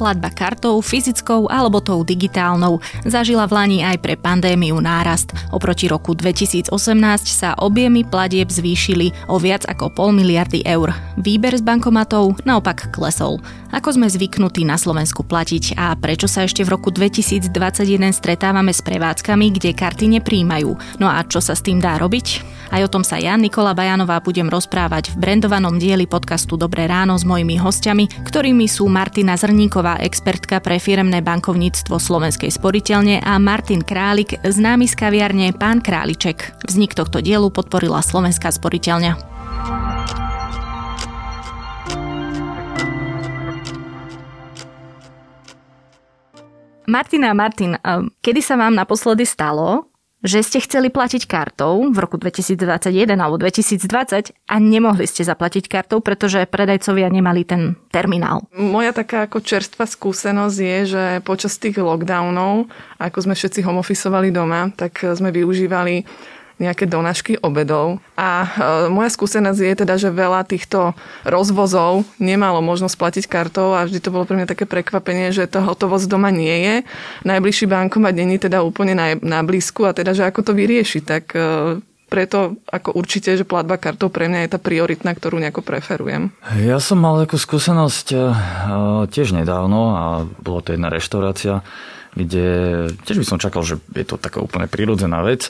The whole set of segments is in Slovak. platba kartou, fyzickou alebo tou digitálnou, zažila v lani aj pre pandémiu nárast. Oproti roku 2018 sa objemy platieb zvýšili o viac ako 0,5 miliardy eur. Výber z bankomatov naopak klesol. Ako sme zvyknutí na Slovensku platiť a prečo sa ešte v roku 2021 stretávame s prevádzkami, kde karty nepríjmajú? No a čo sa s tým dá robiť? Aj o tom sa ja, Nikola Bajánová, budem rozprávať v brandovanom dieli podcastu Dobré ráno s mojimi hostiami, ktorými sú Martina Zrníková, expertka pre firemné bankovníctvo Slovenskej sporiteľne, a Martin Králik, známy z kaviarne Pán Králiček. Vznik tohto dielu podporila Slovenská sporiteľňa. Martina a Martin, kedy sa vám naposledy stalo, že ste chceli platiť kartou v roku 2021 alebo 2020 a nemohli ste zaplatiť kartou, pretože predajcovia nemali ten terminál? Moja taká ako čerstvá skúsenosť je, že počas tých lockdownov, ako sme všetci homeofficeovali doma, tak sme využívali nejaké donášky obedov. A moja skúsenosť je teda, že veľa týchto rozvozov nemalo možnosť platiť kartou a vždy to bolo pre mňa také prekvapenie, že tá hotovosť doma nie je. Najbližší bankomat není teda úplne na blízku a teda, že ako to vyrieši, tak preto ako určite, že platba kartou pre mňa je tá prioritná, ktorú nejako preferujem. Ja som mal takú skúsenosť tiež nedávno a bolo to jedna reštaurácia, kde tiež by som čakal, že je to taká úplne prirodzená vec.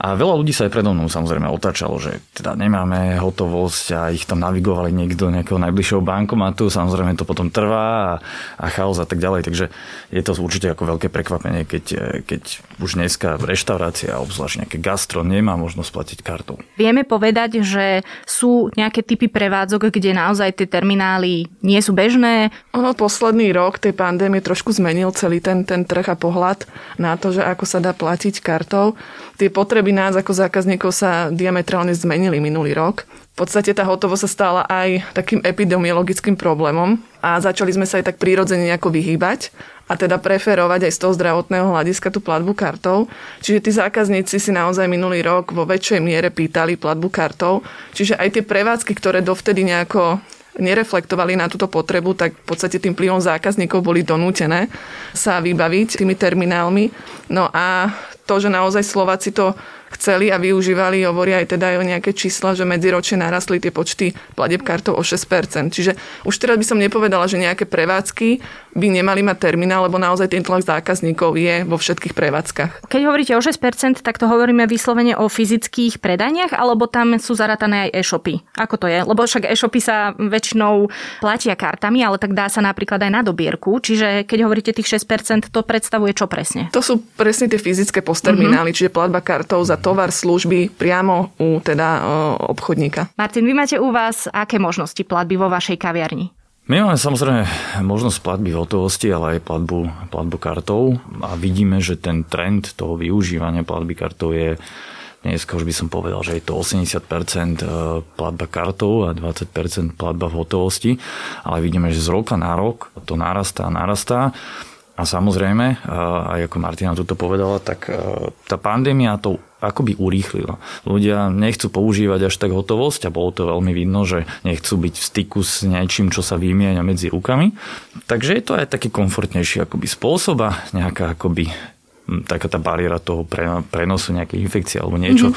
A veľa ľudí sa aj predo mnou samozrejme otáčalo, že teda nemáme hotovosť a ich tam navigovali niekto nejakého najbližšieho bankomatu. Samozrejme to potom trvá a chaos a tak ďalej. Takže je to určite ako veľké prekvapenie, keď už dneska reštaurácia, obzvlášť nejaké gastro, nemá možnosť platiť kartou. Vieme povedať, že sú nejaké typy prevádzok, kde naozaj tie terminály nie sú bežné. Ono posledný rok tej pandémie trošku zmenil celý ten trh a pohľad na to, že ako sa dá platiť kartou. Tie potreby nás ako zákazníkov sa diametrálne zmenili minulý rok. V podstate tá hotovosť sa stala aj takým epidemiologickým problémom a začali sme sa aj tak prirodzene nejako vyhýbať a teda preferovať aj z toho zdravotného hľadiska tú platbu kartou. Čiže tí zákazníci si naozaj minulý rok vo väčšej miere pýtali platbu kartou. Čiže aj tie prevádzky, ktoré dovtedy nejako nereflektovali na túto potrebu, tak v podstate tým vplyvom zákazníkov boli donútené sa vybaviť tými terminálmi. No a to, že naozaj Slováci to chceli a využívali, hovoria aj teda aj o nejaké čísla, že medziročne narastli tie počty platieb kartou o 6%. Čiže už teraz by som nepovedala, že nejaké prevádzky by nemali mať terminál, lebo naozaj ten tlak zákazníkov je vo všetkých prevádzkach. Keď hovoríte o 6%, tak to hovoríme vyslovene o fyzických predajniach, alebo tam sú zaratané aj e-shopy? Ako to je? Lebo však e-shopy sa väčšinou platia kartami, ale tak dá sa napríklad aj na dobierku. Čiže keď hovoríte tých 6%, to predstavuje čo presne? To sú presne tie fyzické postterminály, čiže platba kartou za tovar, služby priamo u teda obchodníka. Martin, vy máte u vás aké možnosti platby vo vašej kaviarni? My máme samozrejme možnosť platby v hotovosti, ale aj platbu kartou a vidíme, že ten trend toho využívania platby kartou je dneska, už by som povedal, že je to 80% platba kartou a 20% platba v hotovosti, ale vidíme, že z roka na rok to narastá a narastá. A samozrejme, aj ako Martina toto povedala, tak tá pandémia to akoby urýchlila. Ľudia nechcú používať až tak hotovosť a bolo to veľmi vidno, že nechcú byť v styku s niečím, čo sa vymieňa medzi rukami. Takže je to aj taký komfortnejší akoby spôsob a nejaká akoby taká tá bariéra toho prenosu nejakej infekcie alebo niečo.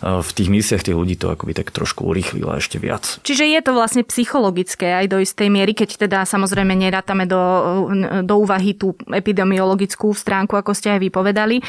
V tých mysliach tých ľudí to akoby tak trošku urýchlila ešte viac. Čiže je to vlastne psychologické aj do istej miery, keď teda samozrejme nerátame do úvahy tú epidemiologickú stránku, ako ste aj vypovedali.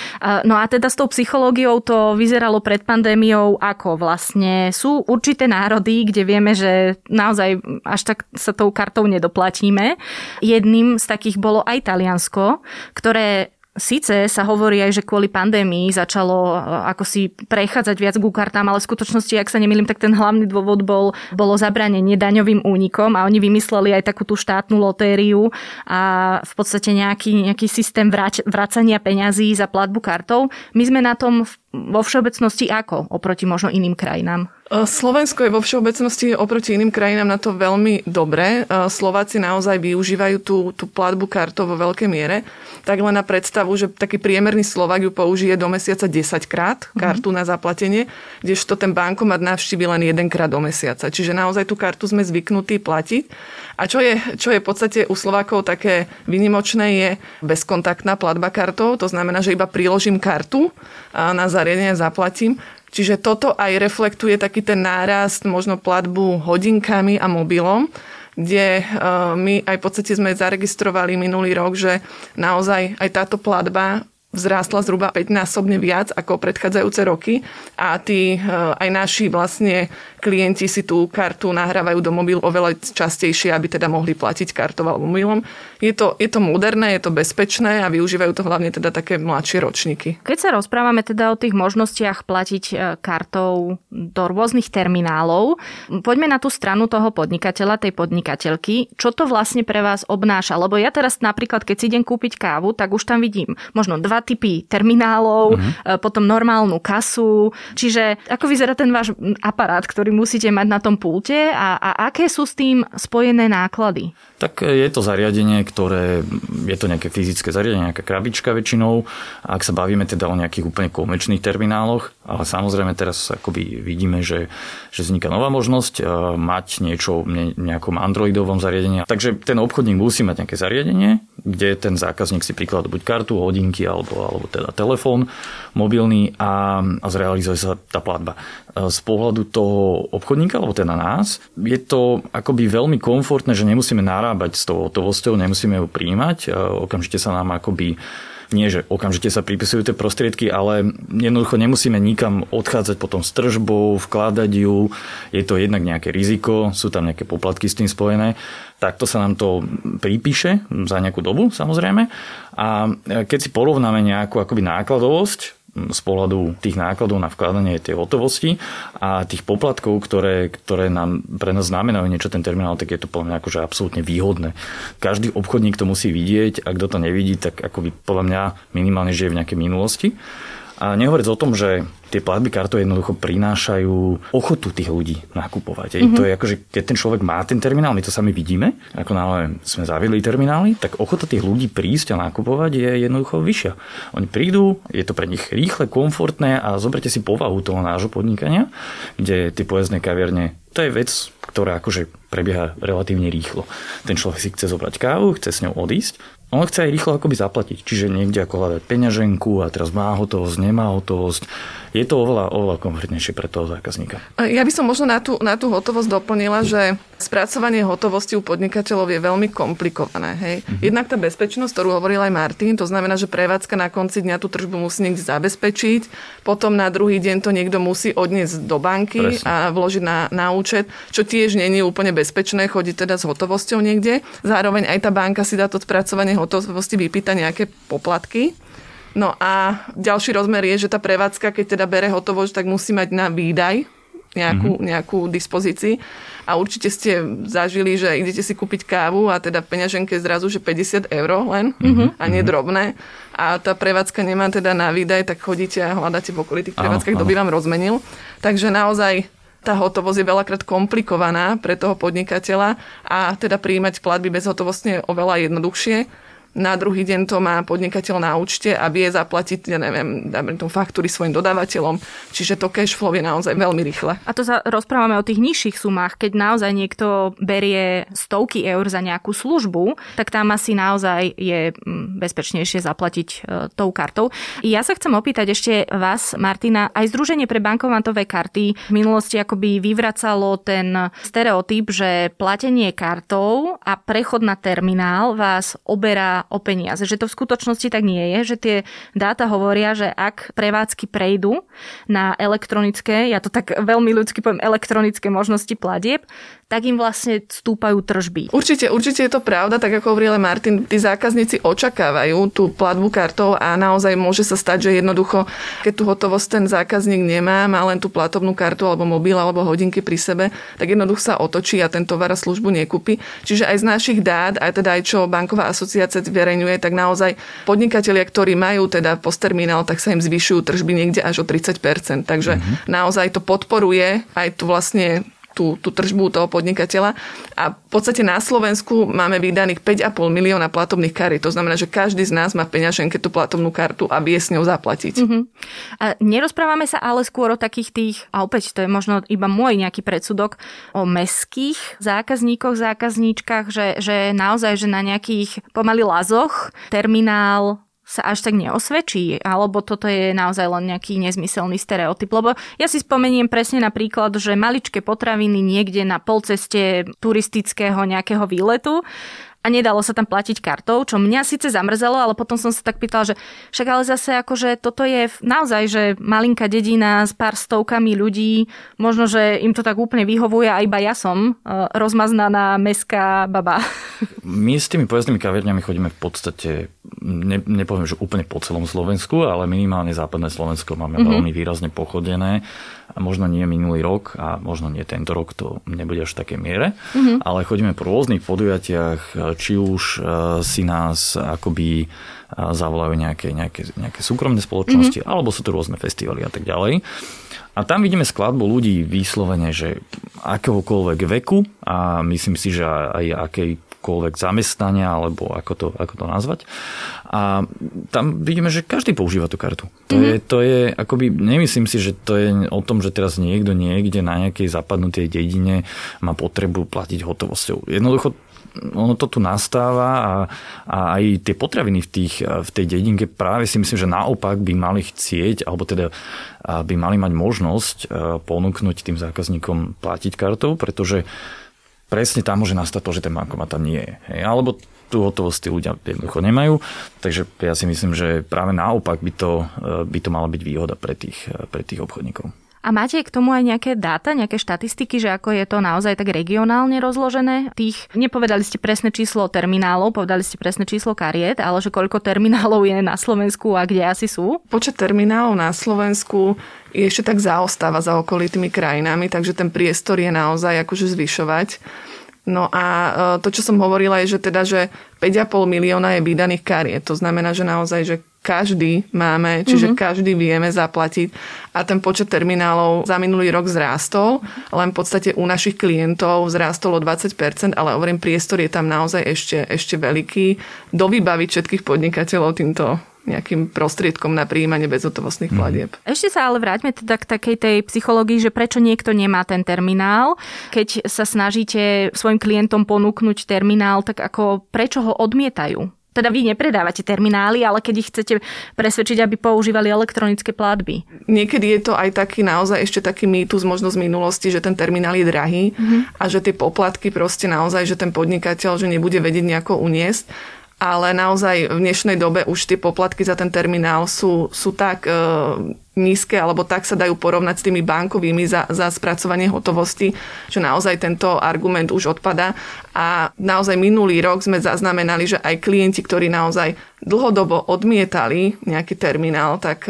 No a teda s tou psychológiou to vyzeralo pred pandémiou ako vlastne sú určité národy, kde vieme, že naozaj až tak sa tou kartou nedoplatíme. Jedným z takých bolo aj Taliansko, ktoré síce sa hovorí aj, že kvôli pandémii začalo ako si prechádzať viac ku kartám, ale v skutočnosti, ak sa nemýlim, tak ten hlavný dôvod bolo zabránenie daňovým únikom a oni vymysleli aj takú tú štátnu lotériu a v podstate nejaký systém vracania peňazí za platbu kartou. My sme na tom vo všeobecnosti ako oproti možno iným krajinám? Slovensko je vo všeobecnosti oproti iným krajinám na to veľmi dobré. Slováci naozaj využívajú tú platbu kartou vo veľkej miere. Tak len na predstavu, že taký priemerný Slovák ju použije do mesiaca 10-krát kartu na zaplatenie, kdežto ten bankomat navštívi len 1-krát do mesiaca. Čiže naozaj tú kartu sme zvyknutí platiť. A čo je v podstate u Slovákov také výnimočné, je bezkontaktná platba kartou. To znamená, že iba priložím kartu na zariadenie a zaplatím. Čiže toto aj reflektuje taký ten nárast, možno platbu hodinkami a mobilom, kde my aj v podstate sme zaregistrovali minulý rok, že naozaj aj táto platba vzrástla zhruba 5-násobne viac ako predchádzajúce roky a tí aj naši vlastne klienti si tú kartu nahrávajú do mobilu oveľa častejšie, aby teda mohli platiť kartou alebo mobilom. Je to moderné, je to bezpečné a využívajú to hlavne teda také mladšie ročníky. Keď sa rozprávame teda o tých možnostiach platiť kartou do rôznych terminálov, poďme na tú stranu toho podnikateľa, tej podnikateľky. Čo to vlastne pre vás obnáša? Lebo ja teraz napríklad, keď si idem kúpiť kávu, tak už tam vidím možno 2 typy terminálov, potom normálnu kasu. Čiže ako vyzerá ten váš aparát, ktorý musíte mať na tom pulte a aké sú s tým spojené náklady? Tak je to zariadenie, je to nejaké fyzické zariadenie, nejaká krabička väčšinou. Ak sa bavíme teda o nejakých úplne komerčných termináloch, ale samozrejme teraz akoby vidíme, že vzniká nová možnosť mať niečo v nejakom androidovom zariadení. Takže ten obchodník musí mať nejaké zariadenie, kde ten zákazník si prikladá buď kartu, hodinky alebo teda telefón mobilný a zrealizuje sa tá platba. Z pohľadu toho obchodníka, alebo teda nás, je to akoby veľmi komfortné, že nemusíme narábať s tou hotovosťou, nemusíme ju prijímať. Okamžite sa nám akoby nie, že okamžite sa pripisujú tie prostriedky, ale jednoducho nemusíme nikam odchádzať potom s tržbou, vkladať ju. Je to jednak nejaké riziko, sú tam nejaké poplatky s tým spojené. Takto sa nám to pripíše za nejakú dobu, samozrejme. A keď si porovnáme nejakú akoby nákladovosť z pohľadu tých nákladov na vkladanie tej hotovosti a tých poplatkov, ktoré pre nás znamenajú niečo ten terminál, tak je to podľa mňa akože absolútne výhodné. Každý obchodník to musí vidieť a kto to nevidí, tak akoby podľa mňa minimálne žije v nejakej minulosti. A nehovoriac o tom, že tie platby kartou jednoducho prinášajú ochotu tých ľudí nakupovať. To je akože, keď ten človek má ten terminál, my to sami vidíme, ako náhle sme zaviedli terminály, tak ochota tých ľudí prísť a nakupovať je jednoducho vyššia. Oni prídu, je to pre nich rýchle, komfortné a zoberte si povahu toho nášho podnikania, kde tie pojazdné kaviarne, to je vec, ktorá akože prebieha relatívne rýchlo. Ten človek si chce zobrať kávu, chce s ňou odísť, on chce aj rýchlo akoby zaplatiť. Čiže niekde ako hľadať peňaženku a teraz má hotovosť, nemá hotovosť. Je to oveľa komfortnejšie pre toho zákazníka. Ja by som možno na tú hotovosť doplnila, že spracovanie hotovosti u podnikateľov je veľmi komplikované. Hej? Jednak tá bezpečnosť, ktorú hovoril aj Martin, to znamená, že prevádzka na konci dňa tú tržbu musí niekde zabezpečiť, potom na druhý deň to niekto musí odniesť do banky. Presne. A vložiť na účet, čo tiež nie je úplne bezpečné, chodí teda s hotovosťou niekde. Zároveň aj tá banka si dá to spracovanie hotovosti vypýta nejaké poplatky. No a ďalší rozmer je, že tá prevádzka, keď teda bere hotovosť, tak musí mať na výdaj nejakú dispozícii. A určite ste zažili, že idete si kúpiť kávu a teda v peňaženke zrazu, že 50 € len a nie drobné. A tá prevádzka nemá teda na výdaj, tak chodíte a hľadáte v okolí tých prevádzkach, kto by vám rozmenil. Takže naozaj tá hotovosť je veľakrát komplikovaná pre toho podnikateľa a teda prijímať platby bezhotovostne je oveľa jednoduchšie. Na druhý deň to má podnikateľ na účte a vie zaplatiť, ja neviem, dáme tomu faktúry svojim dodávateľom. Čiže to cash flow je naozaj veľmi rýchle. A to sa rozprávame o tých nižších sumách. Keď naozaj niekto berie stovky eur za nejakú službu, tak tam asi naozaj je bezpečnejšie zaplatiť tou kartou. Ja sa chcem opýtať ešte vás, Martina, aj Združenie pre bankomatové karty v minulosti akoby vyvracalo ten stereotyp, že platenie kartou a prechod na terminál vás oberá o peniaze. Že to v skutočnosti tak nie je, že tie dáta hovoria, že ak prevádzky prejdú na elektronické, ja to tak veľmi ľudsky poviem, elektronické možnosti platieb, tak im vlastne stúpajú tržby. Určite je to pravda, tak ako hovoril Martin, tí zákazníci očakávajú tú platbu kartou a naozaj môže sa stať, že jednoducho, keď tú hotovosť ten zákazník nemá, má len tú platobnú kartu alebo mobil alebo hodinky pri sebe, tak jednoducho sa otočí a ten tovar a službu nekúpi. Čiže aj z našich dát, aj teda aj čo Banková asociácia zverejňuje, tak naozaj podnikatelia, ktorí majú teda postterminál, tak sa im zvyšujú tržby niekde až o 30%. Takže naozaj to podporuje aj tu vlastne tú tržbu toho podnikateľa. A v podstate na Slovensku máme vydaných 5,5 milióna platobných kariet. To znamená, že každý z nás má v peňaženke tú platobnú kartu a vie s ňou zaplatiť. A nerozprávame sa ale skôr o takých tých, a opäť to je možno iba môj nejaký predsudok, o mestských zákazníkoch, zákazníčkach, že naozaj, že na nejakých pomaly lazoch terminál sa až tak neosvedčí, alebo toto je naozaj len nejaký nezmyselný stereotyp. Lebo ja si spomeniem presne napríklad, že maličké potraviny niekde na polceste turistického nejakého výletu a nedalo sa tam platiť kartou, čo mňa síce zamrzelo, ale potom som sa tak pýtala, že však ale zase akože toto je naozaj, že malinká dedina s pár stovkami ľudí, možno, že im to tak úplne vyhovuje a iba ja som rozmaznaná mestská baba. My s tými pojazdnými kaviarňami chodíme v podstate, nepoviem, že úplne po celom Slovensku, ale minimálne západné Slovensko máme veľmi výrazne pochodené. A možno nie minulý rok a možno nie tento rok, to nebude až v takej miere, ale chodíme po rôznych podujatiach, či už si nás akoby zavolajú nejaké súkromné spoločnosti, alebo sú tu rôzne festivaly a tak ďalej. A tam vidíme skladbu ľudí vyslovene, že akéhokoľvek veku a myslím si, že aj akejkoľvek zamestnania, alebo ako to nazvať. A tam vidíme, že každý používa tú kartu. To je akoby, nemyslím si, že to je o tom, že teraz niekto niekde na nejakej zapadnutej dedine má potrebu platiť hotovosťou. Jednoducho ono to tu nastáva a aj tie potraviny v tej dedinke práve si myslím, že naopak by mali chcieť, alebo teda by mali mať možnosť ponúknuť tým zákazníkom platiť kartou, pretože presne tam môže nastať to, že ten bankomat tam nie je. Hej, alebo tú hotovosť tí ľudia jednoducho nemajú. Takže ja si myslím, že práve naopak by to mala byť výhoda pre tých obchodníkov. A máte k tomu aj nejaké dáta, nejaké štatistiky, že ako je to naozaj tak regionálne rozložené? Nepovedali ste presné číslo terminálov, povedali ste presné číslo kariet, ale že koľko terminálov je na Slovensku a kde asi sú? Počet terminálov na Slovensku ešte tak zaostáva za okolitými krajinami, takže ten priestor je naozaj akože zvyšovať. No a to, čo som hovorila, je, že 5,5 milióna je vydaných kariet. To znamená, že naozaj, že každý máme, čiže každý vieme zaplatiť a ten počet terminálov za minulý rok vzrástol, len v podstate u našich klientov vzrástol o 20%, ale hovorím, priestor je tam naozaj ešte veľký, dovybaviť všetkých podnikateľov týmto nejakým prostriedkom na prijímanie bezhotovostných platieb. Ešte sa ale vráťme teda k takej tej psychológii, že prečo niekto nemá ten terminál. Keď sa snažíte svojim klientom ponúknuť terminál, tak ako prečo ho odmietajú? Teda vy nepredávate terminály, ale keď ich chcete presvedčiť, aby používali elektronické platby. Niekedy je to aj taký naozaj ešte taký mýtus možno z minulosti, že ten terminál je drahý a že tie poplatky proste naozaj, že ten podnikateľ, že nebude vedieť nejako uniesť. Ale naozaj v dnešnej dobe už tie poplatky za ten terminál sú tak nízke, alebo tak sa dajú porovnať s tými bankovými za spracovanie hotovosti, že naozaj tento argument už odpadá. A naozaj minulý rok sme zaznamenali, že aj klienti, ktorí naozaj dlhodobo odmietali nejaký terminál, tak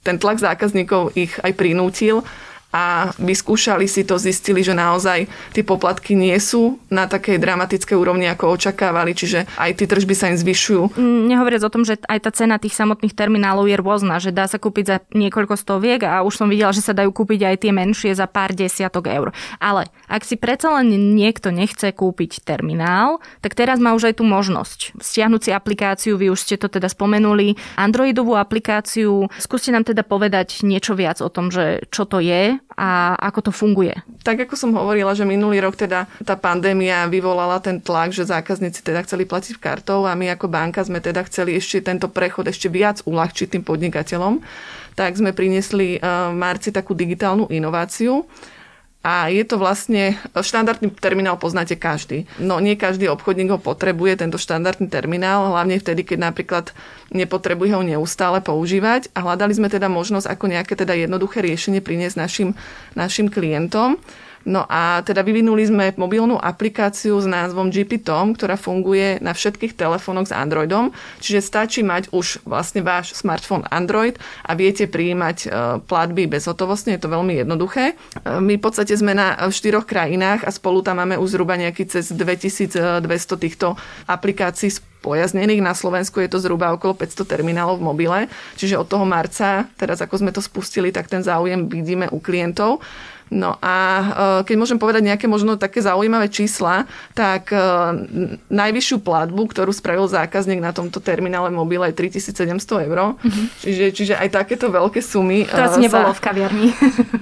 ten tlak zákazníkov ich aj prinútil a vyskúšali si to, zistili, že naozaj tie poplatky nie sú na takej dramatickej úrovni, ako očakávali, čiže aj tie tržby sa im zvyšujú. Nehovoriac o tom, že aj tá cena tých samotných terminálov je rôzna, že dá sa kúpiť za niekoľko stoviek a už som videla, že sa dajú kúpiť aj tie menšie za pár desiatok eur. Ale ak si predsa len niekto nechce kúpiť terminál, tak teraz má už aj tú možnosť stiahnuť si aplikáciu, vy už ste to teda spomenuli, Androidovú aplikáciu. Skúste nám teda povedať niečo viac o tom, že čo to je a ako to funguje. Tak ako som hovorila, že minulý rok teda tá pandémia vyvolala ten tlak, že zákazníci teda chceli platiť kartou a my ako banka sme teda chceli ešte tento prechod ešte viac uľahčiť tým podnikateľom. Tak sme priniesli v marci takú digitálnu inováciu. A je to vlastne, štandardný terminál poznáte každý. No nie každý obchodník ho potrebuje, tento štandardný terminál, hlavne vtedy, keď napríklad nepotrebuje ho neustále používať. A hľadali sme teda možnosť, ako nejaké teda jednoduché riešenie priniesť našim klientom. No a teda vyvinuli sme mobilnú aplikáciu s názvom GP Tom, ktorá funguje na všetkých telefónoch s Androidom. Čiže stačí mať už vlastne váš smartfón Android a viete prijímať platby bezhotovostne. Je to veľmi jednoduché. My v podstate sme na 4 krajinách a spolu tam máme už zhruba nejaký cez 2200 týchto aplikácií spojaznených. Na Slovensku je to zhruba okolo 500 terminálov v mobile. Čiže od toho marca, teraz ako sme to spustili, tak ten záujem vidíme u klientov. No a keď môžem povedať nejaké možno také zaujímavé čísla, tak najvyššiu platbu, ktorú spravil zákazník na tomto terminále mobile, je 3 700 €. Mm-hmm. Čiže aj takéto veľké sumy. To asi nebolo v kaviarni.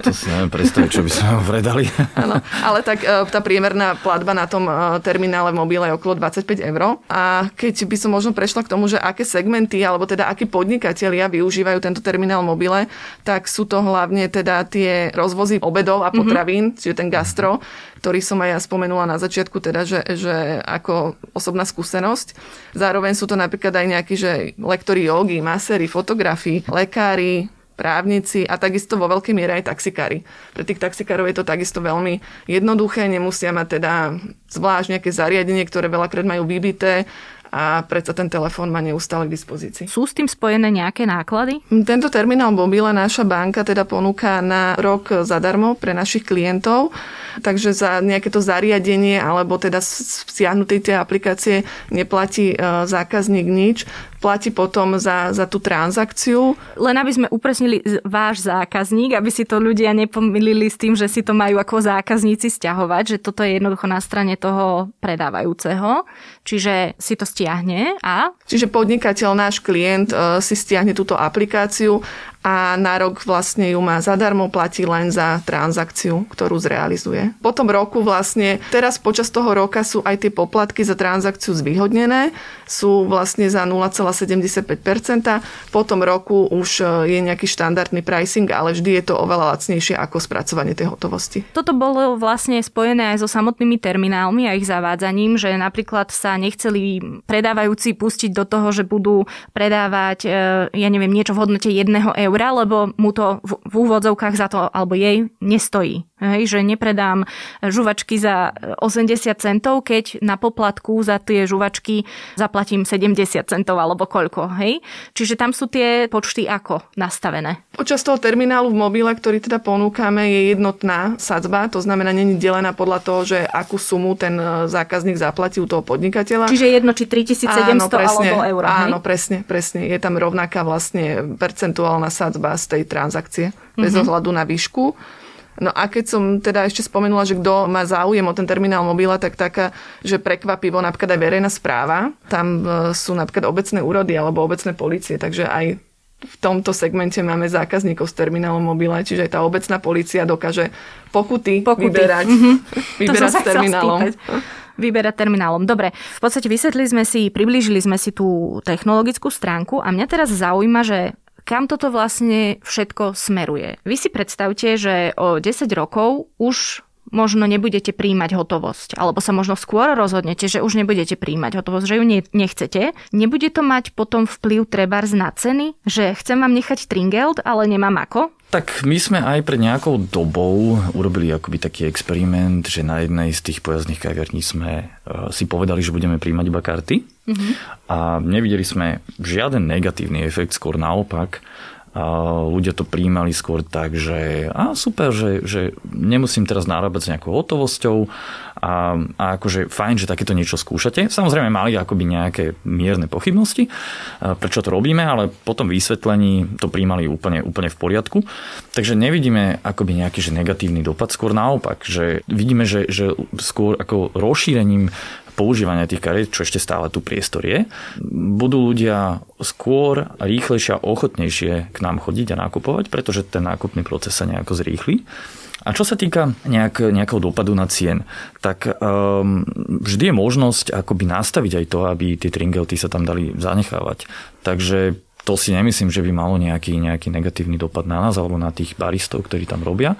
To si neviem predstaviť, čo by sme ho vredali. Áno, ale tak tá priemerná platba na tom terminále mobile je okolo 25 €. A keď by som možno prešla k tomu, že aké segmenty, alebo teda akí podnikatelia využívajú tento terminál mobile, tak sú to hlavne teda tie rozvozy obedov a potravín, čiže ten gastro, ktorý som aj ja spomenula na začiatku, teda, že ako osobná skúsenosť. Zároveň sú to napríklad aj nejakí, že lektori jógy, maséri, fotografi, lekári, právnici a takisto vo veľkej miere aj taxikári. Pre tých taxikárov je to takisto veľmi jednoduché, nemusia mať teda zvlášť nejaké zariadenie, ktoré veľakrát majú vybité, a predsa ten telefón má neustále k dispozícii. Sú s tým spojené nejaké náklady? Tento terminál mobile naša banka teda ponúka na rok zadarmo pre našich klientov, takže za nejaké to zariadenie alebo teda stiahnuté tie aplikácie neplatí zákazník nič. Platí potom za tú transakciu. Len aby sme upresnili váš zákazník, aby si to ľudia nepomýlili s tým, že si to majú ako zákazníci stiahovať, že toto je jednoducho na strane toho predávajúceho. Čiže si to stiahne a... Čiže podnikateľ, náš klient si stiahne túto aplikáciu a na rok vlastne ju má zadarmo, platí len za transakciu, ktorú zrealizuje. Po tom roku vlastne, teraz počas toho roka sú aj tie poplatky za transakciu zvýhodnené, sú vlastne za 0,75%. Po tom roku už je nejaký štandardný pricing, ale vždy je to oveľa lacnejšie ako spracovanie tej hotovosti. Toto bolo vlastne spojené aj so samotnými terminálmi a ich zavádzaním, že napríklad sa nechceli predávajúci pustiť do toho, že budú predávať, ja neviem, niečo v hodnote 1 €, lebo mu to v úvodzovkách za to, alebo jej, nestojí. Hej, že nepredám žuvačky za 80 centov, keď na poplatku za tie žuvačky zaplatím 70 centov alebo koľko. Hej? Čiže tam sú tie počty ako nastavené. Počas toho terminálu v mobile, ktorý teda ponúkame, je jednotná sadzba, to znamená, nie je delená podľa toho, že akú sumu ten zákazník zaplatí u toho podnikateľa. Čiže jedno, či 3700 alebo euro. Áno, hej? presne. Je tam rovnaká vlastne percentuálna sadzba z tej transakcie, bez ohľadu na výšku. No a keď som teda ešte spomenula, že kto má záujem o ten terminál mobila, tak taká, že prekvapivo napríklad aj verejná správa. Tam sú napríklad obecné úrady alebo obecné polície, takže aj v tomto segmente máme zákazníkov s terminálom mobile, čiže aj tá obecná polícia dokáže pokuty. vyberať s terminálom. Vyberať terminálom. Dobre, v podstate priblížili sme si tú technologickú stránku a mňa teraz zaujíma, že kam toto vlastne všetko smeruje. Vy si predstavte, že o 10 rokov už možno nebudete prijímať hotovosť, alebo sa možno skôr rozhodnete, že už nebudete prijímať hotovosť, že ju nechcete. Nebude to mať potom vplyv trebárs na ceny, že chcem vám nechať tringelt, ale nemám ako? Tak my sme aj pred nejakou dobou urobili akoby taký experiment, že na jednej z tých pojazdných kaviarní sme si povedali, že budeme prijímať iba karty. Mm-hmm. A nevideli sme žiaden negatívny efekt, skôr naopak. A ľudia to prijímali skôr tak, že super, že nemusím teraz narábať s nejakou hotovosťou a akože fajn, že takéto niečo skúšate. Samozrejme mali akoby nejaké mierne pochybnosti, prečo to robíme, ale potom vysvetlení to prijímali úplne v poriadku. Takže nevidíme akoby nejaký že negatívny dopad, skôr naopak, že vidíme, že skôr ako rozšírením používania tých kariet, čo ešte stále tu priestor je, budú ľudia skôr rýchlejšie a ochotnejšie k nám chodiť a nakupovať, pretože ten nákupný proces sa nejako zrýchli. A čo sa týka nejakého dopadu na cien, tak vždy je možnosť akoby nastaviť aj to, aby tie tringelty sa tam dali zanechávať. Takže to si nemyslím, že by malo nejaký negatívny dopad na nás alebo na tých baristov, ktorí tam robia,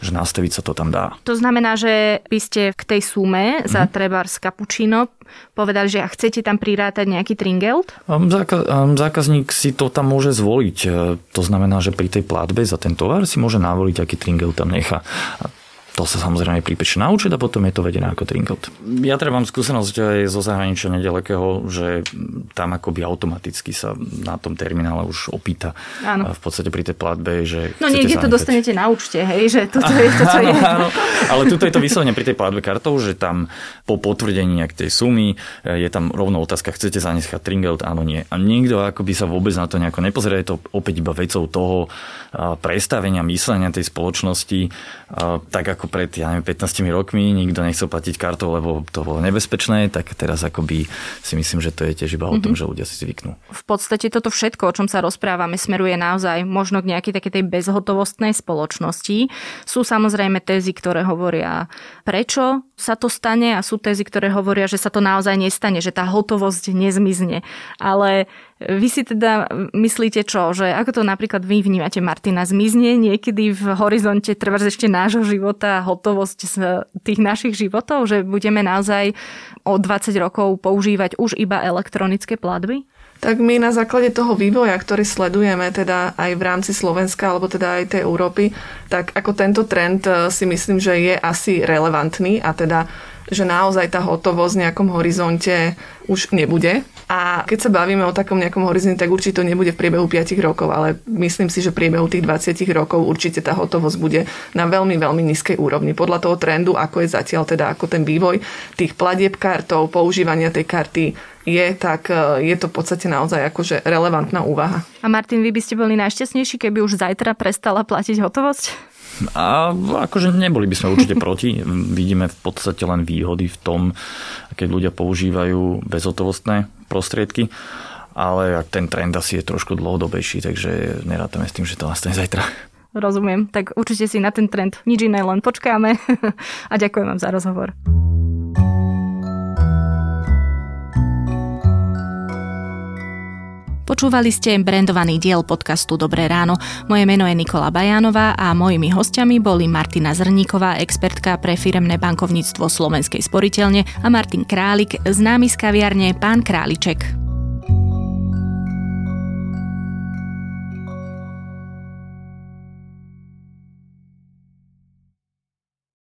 že nastaviť sa to tam dá. To znamená, že by ste k tej sume za trebárs kapučino povedali, že a chcete tam prirátať nejaký tringelt? Zákazník si to tam môže zvoliť. To znamená, že pri tej platbe za ten tovar si môže navoliť, aký tringelt tam nechá. To sa samozrejme pripečí na účet a potom je to vedené ako trinkout. Ja teda mám skúsenosť aj zo zahraničia nedalekého, že tam akoby automaticky sa na tom terminále už opýta. Áno. V podstate pri tej platbe, že no niekde to dostanete na účte, hej, že toto je to, čo je. Áno, ale tuto je to vyslovene pri tej platbe kartou, že tam po potvrdení tej sumy je tam rovno otázka, chcete zanechať trinkout, áno, nie. A niekto akoby sa vôbec na to nejako nepozerá, je to opäť iba vecou toho prestavenia myslenia tej spoločnosti, tak ako pred 15 rokmi nikto nechcel platiť kartou, lebo to bolo nebezpečné, tak teraz akoby si myslím, že to je tiež iba o tom, že ľudia si zvyknú. V podstate toto všetko, o čom sa rozprávame, smeruje naozaj možno k nejakej takej tej bezhotovostnej spoločnosti. Sú samozrejme tézy, ktoré hovoria, prečo sa to stane, a sú tézy, ktoré hovoria, že sa to naozaj nestane, že tá hotovosť nezmizne. Ale vy si teda myslíte čo? Že ako to napríklad vy vnímate, Martina, zmizne niekedy v horizonte treba ešte nášho života hotovosť z tých našich životov? Že budeme naozaj o 20 rokov používať už iba elektronické platby? Tak my na základe toho vývoja, ktorý sledujeme teda aj v rámci Slovenska alebo teda aj tej Európy, tak ako tento trend si myslím, že je asi relevantný a teda že naozaj tá hotovosť v nejakom horizonte už nebude. A keď sa bavíme o takom nejakom horizonte, tak určite to nebude v priebehu 5 rokov, ale myslím si, že v priebehu tých 20 rokov určite tá hotovosť bude na veľmi, veľmi nízkej úrovni. Podľa toho trendu, ako je zatiaľ, teda ako ten vývoj tých platieb kartou, používania tej karty je, tak je to v podstate naozaj akože relevantná úvaha. A Martin, vy by ste boli najšťastnejší, keby už zajtra prestala platiť hotovosť? A akože neboli by sme určite proti. Vidíme v podstate len výhody v tom, keď ľudia používajú bezhotovostné prostriedky, ale ten trend asi je trošku dlhodobejší, takže nerátame s tým, že to nastane zajtra. Rozumiem, tak určite si na ten trend nič iné, len počkáme a ďakujem vám za rozhovor. Počúvali ste brandovaný diel podcastu Dobré ráno. Moje meno je Nikola Bajánová a mojimi hostiami boli Martina Zrníková, expertka pre firemné bankovníctvo Slovenskej sporiteľne, a Martin Králik, známy z kaviarne Pán Králiček.